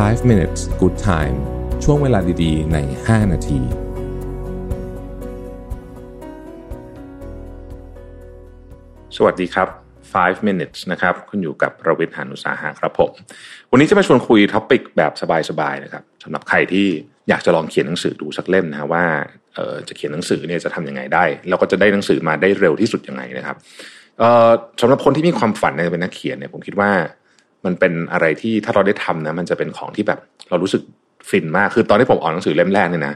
5 minutes good time ช่วงเวลาดีๆใน5นาทีสวัสดีครับ5 minutes นะครับคุณอยู่กับประวิทย์ หาญอุตสาหะครับผมวันนี้จะมาชวนคุยท็อปิกแบบสบายๆนะครับสำหรับใครที่อยากจะลองเขียนหนังสือดูสักเล่มนะฮะว่าจะเขียนหนังสือเนี่ยจะทำยังไงได้แล้วก็จะได้หนังสือมาได้เร็วที่สุดยังไงนะครับสำหรับคนที่มีความฝันในการเป็นนักเขียนเนี่ยผมคิดว่ามันเป็นอะไรที่ถ้าเราได้ทำนะมันจะเป็นของที่แบบเรารู้สึกฟินมากคือตอนที่ผมอ่านหนังสือเล่มแรกเนี่ยนะ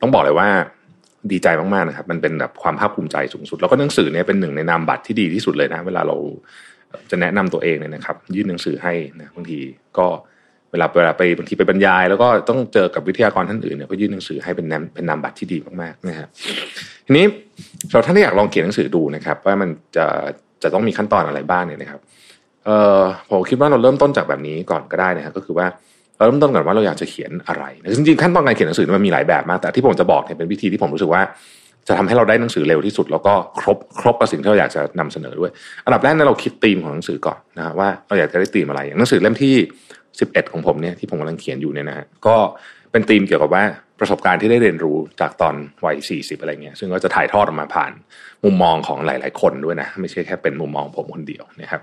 ต้องบอกเลยว่าดีใจมากๆนะครับมันเป็นแบบความภาคภูมิใจสูงสุดแล้วก็หนังสือเนี่ยเป็นหนึ่งในนามบัตรที่ดีที่สุดเลยนะเวลาเราจะแนะนำตัวเองเนี่ยนะครับยื่นหนังสือให้นะบางทีก็เวลาไปบางทีไปบรรยายแล้วก็ต้องเจอกับวิทยากรท่านอื่นเนี่ยก็ยื่นหนังสือให้เป็นนามบัตรที่ดีมากๆนะครับทีนี้เราท่านที่อยากลองเขียนหนังสือดูนะครับว่ามันจะต้องมีขั้นตอนอะไรบ้างเนี่ยนะครับผมคิดว่าเราเริ่มต้นจากแบบนี้ก่อนก็ได้นะครับก็คือว่าเราเริ่มต้นก่อนว่าเราอยากจะเขียนอะไรจริงๆขั้นตอนการเขียนหนังสือมันมีหลายแบบมากแต่ที่ผมจะบอกเนี่ยเป็นวิธีที่ผมรู้สึกว่าจะทำให้เราได้หนังสือเร็วที่สุดแล้วก็ครบกับสิ่งที่เราอยากจะนำเสนอด้วยอันดับแรกเนี่ยเราคิดธีมของหนังสือก่อนนะฮะว่าเราอยากจะได้ธีมอะไรอย่างหนังสือเล่มที่11ของผมเนี่ยที่ผมกำลังเขียนอยู่เนี่ยนะฮะก็เป็นธีมเกี่ยวกับว่าประสบการณ์ที่ได้เรียนรู้จากตอนวัย40อะไรเงี้ยซึ่งก็จะถ่ายทอดออกมาผ่านมุมมองของหลายๆคนด้วยนะไม่ใช่แค่เป็นมุมมองผมคนเดียวนะครับ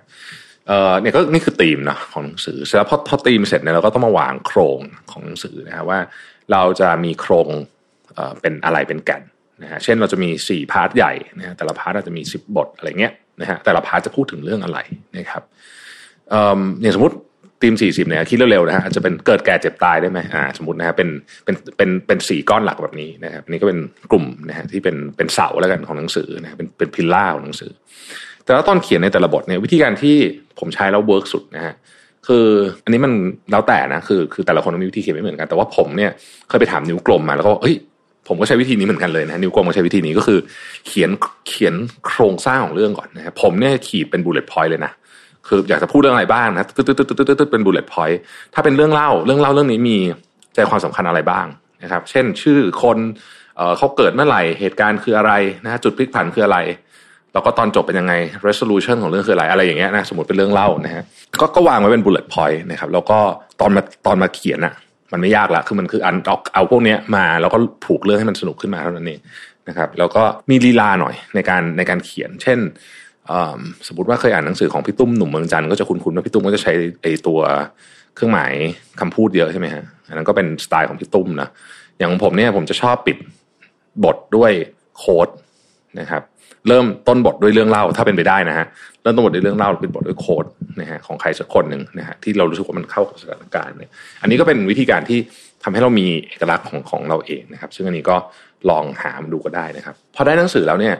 เนี่ยก็นี่คือธีมนะของหนังสือเสร็จแล้วพอธีมเสร็จเนี่ยเราก็ต้องมาวางโครงของหนังสือนะฮะว่าเราจะมีโครงเป็นอะไรเป็นแก่นนะฮะเช่นเราจะมี4พาร์ทใหญ่นะฮะแต่ละพาร์ทเราจะมี10บทอะไรเงี้ยนะฮะแต่ละพาร์ทจะพูดถึงเรื่องอะไรนะครับอย่างสมมติธีม40เนี่ยคิดเร็วๆนะฮะอาจจะเป็นเกิดแก่เจ็บตายได้ไหมสมมตินะฮะเป็น4ก้อนหลักแบบนี้นะครับนี่ก็เป็นกลุ่มนะฮะที่เป็นเสาแล้วกันของหนังสือนะฮะเป็นพิลล่าของหนังสือแต่แล้วตอนเขียนในแต่ละบทเนี่ยวิธีการที่ผมใช้แล้วเวิร์กสุดนะฮะคืออันนี้มันแล้วแต่นะคือแต่ละคนมีวิธีเขียนไม่เหมือนกันแต่ว่าผมเนี่ยเคยไปถามนิ้วกลมมาแล้วก็เฮ้ยผมก็ใช้วิธีนี้เหมือนกันเลยนะนิ้วกลมก็ใช้วิธีนี้ก็คือเขียนโครงสร้างของเรื่องก่อนนะฮะผมเนี่ยขีดเป็นบูลเลต์พอยต์เลยนะคืออยากจะพูดเรื่องอะไรบ้างนะตึ๊ดๆๆๆเป็นบูลเลต์พอยต์ถ้าเป็นเรื่องเล่าเรื่องนี้มีใจความสำคัญอะไรบ้างนะครับเช่นชื่อคนเขาเกิดเมื่อไหร่เหตุการณ์คืออะไรนะฮะจุดพลิกผันคืออะไรแล้วก็ตอนจบเป็นยังไง resolution ของเรื่องคืออะไรอย่างเงี้ยนะสมมติเป็นเรื่องเล่านะฮะก็วางไว้เป็น bullet point นะครับแล้วก็ตอนมาเขียนอ่ะมันไม่ยากละคือมันคือเอาพวกเนี้ยมาแล้วก็ผูกเรื่องให้มันสนุกขึ้นมาเท่านั้นเองนะครับแล้วก็มีลีลาหน่อยในการเขียนเช่นสมมติว่าเคยอ่านหนังสือของพี่ตุ้มหนุ่มเมืองจันทร์ก็จะคุ้นๆว่าพี่ตุ้มก็จะใช้ไอ้ตัวเครื่องหมายคำพูดเยอะใช่ไหมฮะอันนั้นก็เป็นสไตล์ของพี่ตุ้มนะอย่างของผมเนี่ยผมจะชอบปิดบทด้วยโค้ดนะครับเริ่มต้นบทด้วยเรื่องเล่าถ้าเป็นไปได้นะฮะเริ่มต้นบทด้วยเรื่องเล่าเป็นบทด้วยโค้ดนะฮะของใครสักคนหนึ่งนะฮะที่เรารู้สึกว่ามันเข้ากับสถานการณ์เนี่ยอันนี้ก็เป็นวิธีการที่ทำให้เรามีเอกลักษณ์ของเราเองนะครับซึ่งอันนี้ก็ลองหามาดูก็ได้นะครับพอได้หนังสือแล้วเนี่ย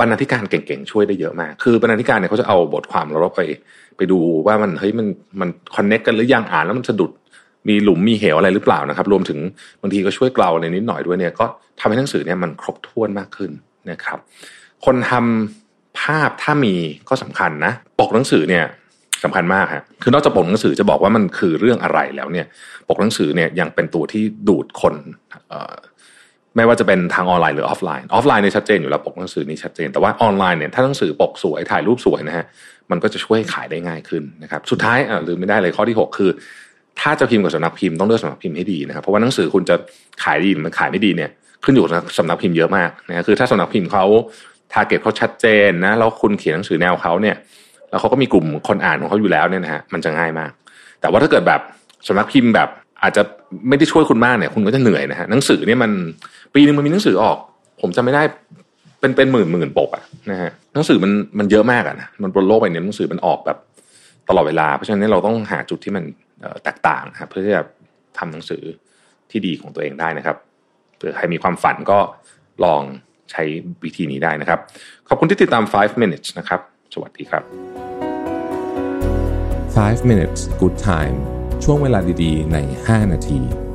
บรรณาธิการเก่งๆช่วยได้เยอะมากคือบรรณาธิการเนี่ยเขาจะเอาบทความเราไปดูว่ามันเฮ้ยมันคอนเนคกันหรือยังอ่านแล้วมันสะดุดมีหลุมมีเหวอะไรหรือเปล่านะครับรวมถึงบางทีก็ช่วยเกลาอะไรนิดหน่อยด้วยเนี่ยก็ทำให้หนังสือเนี่ยมันครบถ้วนมากขึ้นนะครับคนทำภาพถ้ามีก็สำคัญนะปกหนังสือเนี่ยสำคัญมากฮะคือนอกจากปกหนังสือจะบอกว่ามันคือเรื่องอะไรแล้วเนี่ยปกหนังสือเนี่ยยังเป็นตัวที่ดูดคนไม่ว่าจะเป็นทางออนไลน์หรือออฟไลน์ออฟไลน์เนี่ยชัดเจนอยู่แล้วปกหนังสือนี่ชัดเจนแต่ว่าออนไลน์เนี่ยถ้าหนังสือปกสวยถ่ายรูปสวยนะฮะมันก็จะช่วยขายได้ง่ายขึ้นนะครับสุดท้ายลืมไม่ได้เลยข้อที่6คือถ้าจะพิมพ์กับสำนักพิมพ์ต้องเลือกสำนักพิมพ์ให้ดีนะครับเพราะว่าหนังสือคุณจะขายดีหรือขายไม่ดีเนี่ยขึ้นอยู่กับสำนักพิมพ์เยอะมากนะคือถ้าสำนักพิมพ์เขาtarget เขาชัดเจนนะแล้วคุณเขียนหนังสือแนวเขาเนี่ยแล้วเขาก็มีกลุ่มคนอ่านของเขาอยู่แล้วเนี่ยนะฮะมันจะง่ายมากแต่ว่าถ้าเกิดแบบสำนักพิมพ์แบบอาจจะไม่ได้ช่วยคุณมากเนี่ยคุณก็จะเหนื่อยนะฮะหนังสือเนี่ยมันปีนึงมันมีหนังสือออกผมจำไม่ได้เป็นหมื่นปกอะนะฮะหนังสือมันเยอะมากอะนะมันบนโลกใบนี้หนังสือมันออกแบบตลอดเวลาเพราะฉะนั้นเราต้องหาจุดที่มันแตกต่างครับเพื่อที่จะทำหนังสือที่ดีของตัวเองได้นะครับเผื่อใครมีความฝันก็ลองใช้วิธีนี้ได้นะครับขอบคุณที่ติดตาม5 minutes นะครับสวัสดีครับ5 minutes good time ช่วงเวลาดีๆใน5 นาที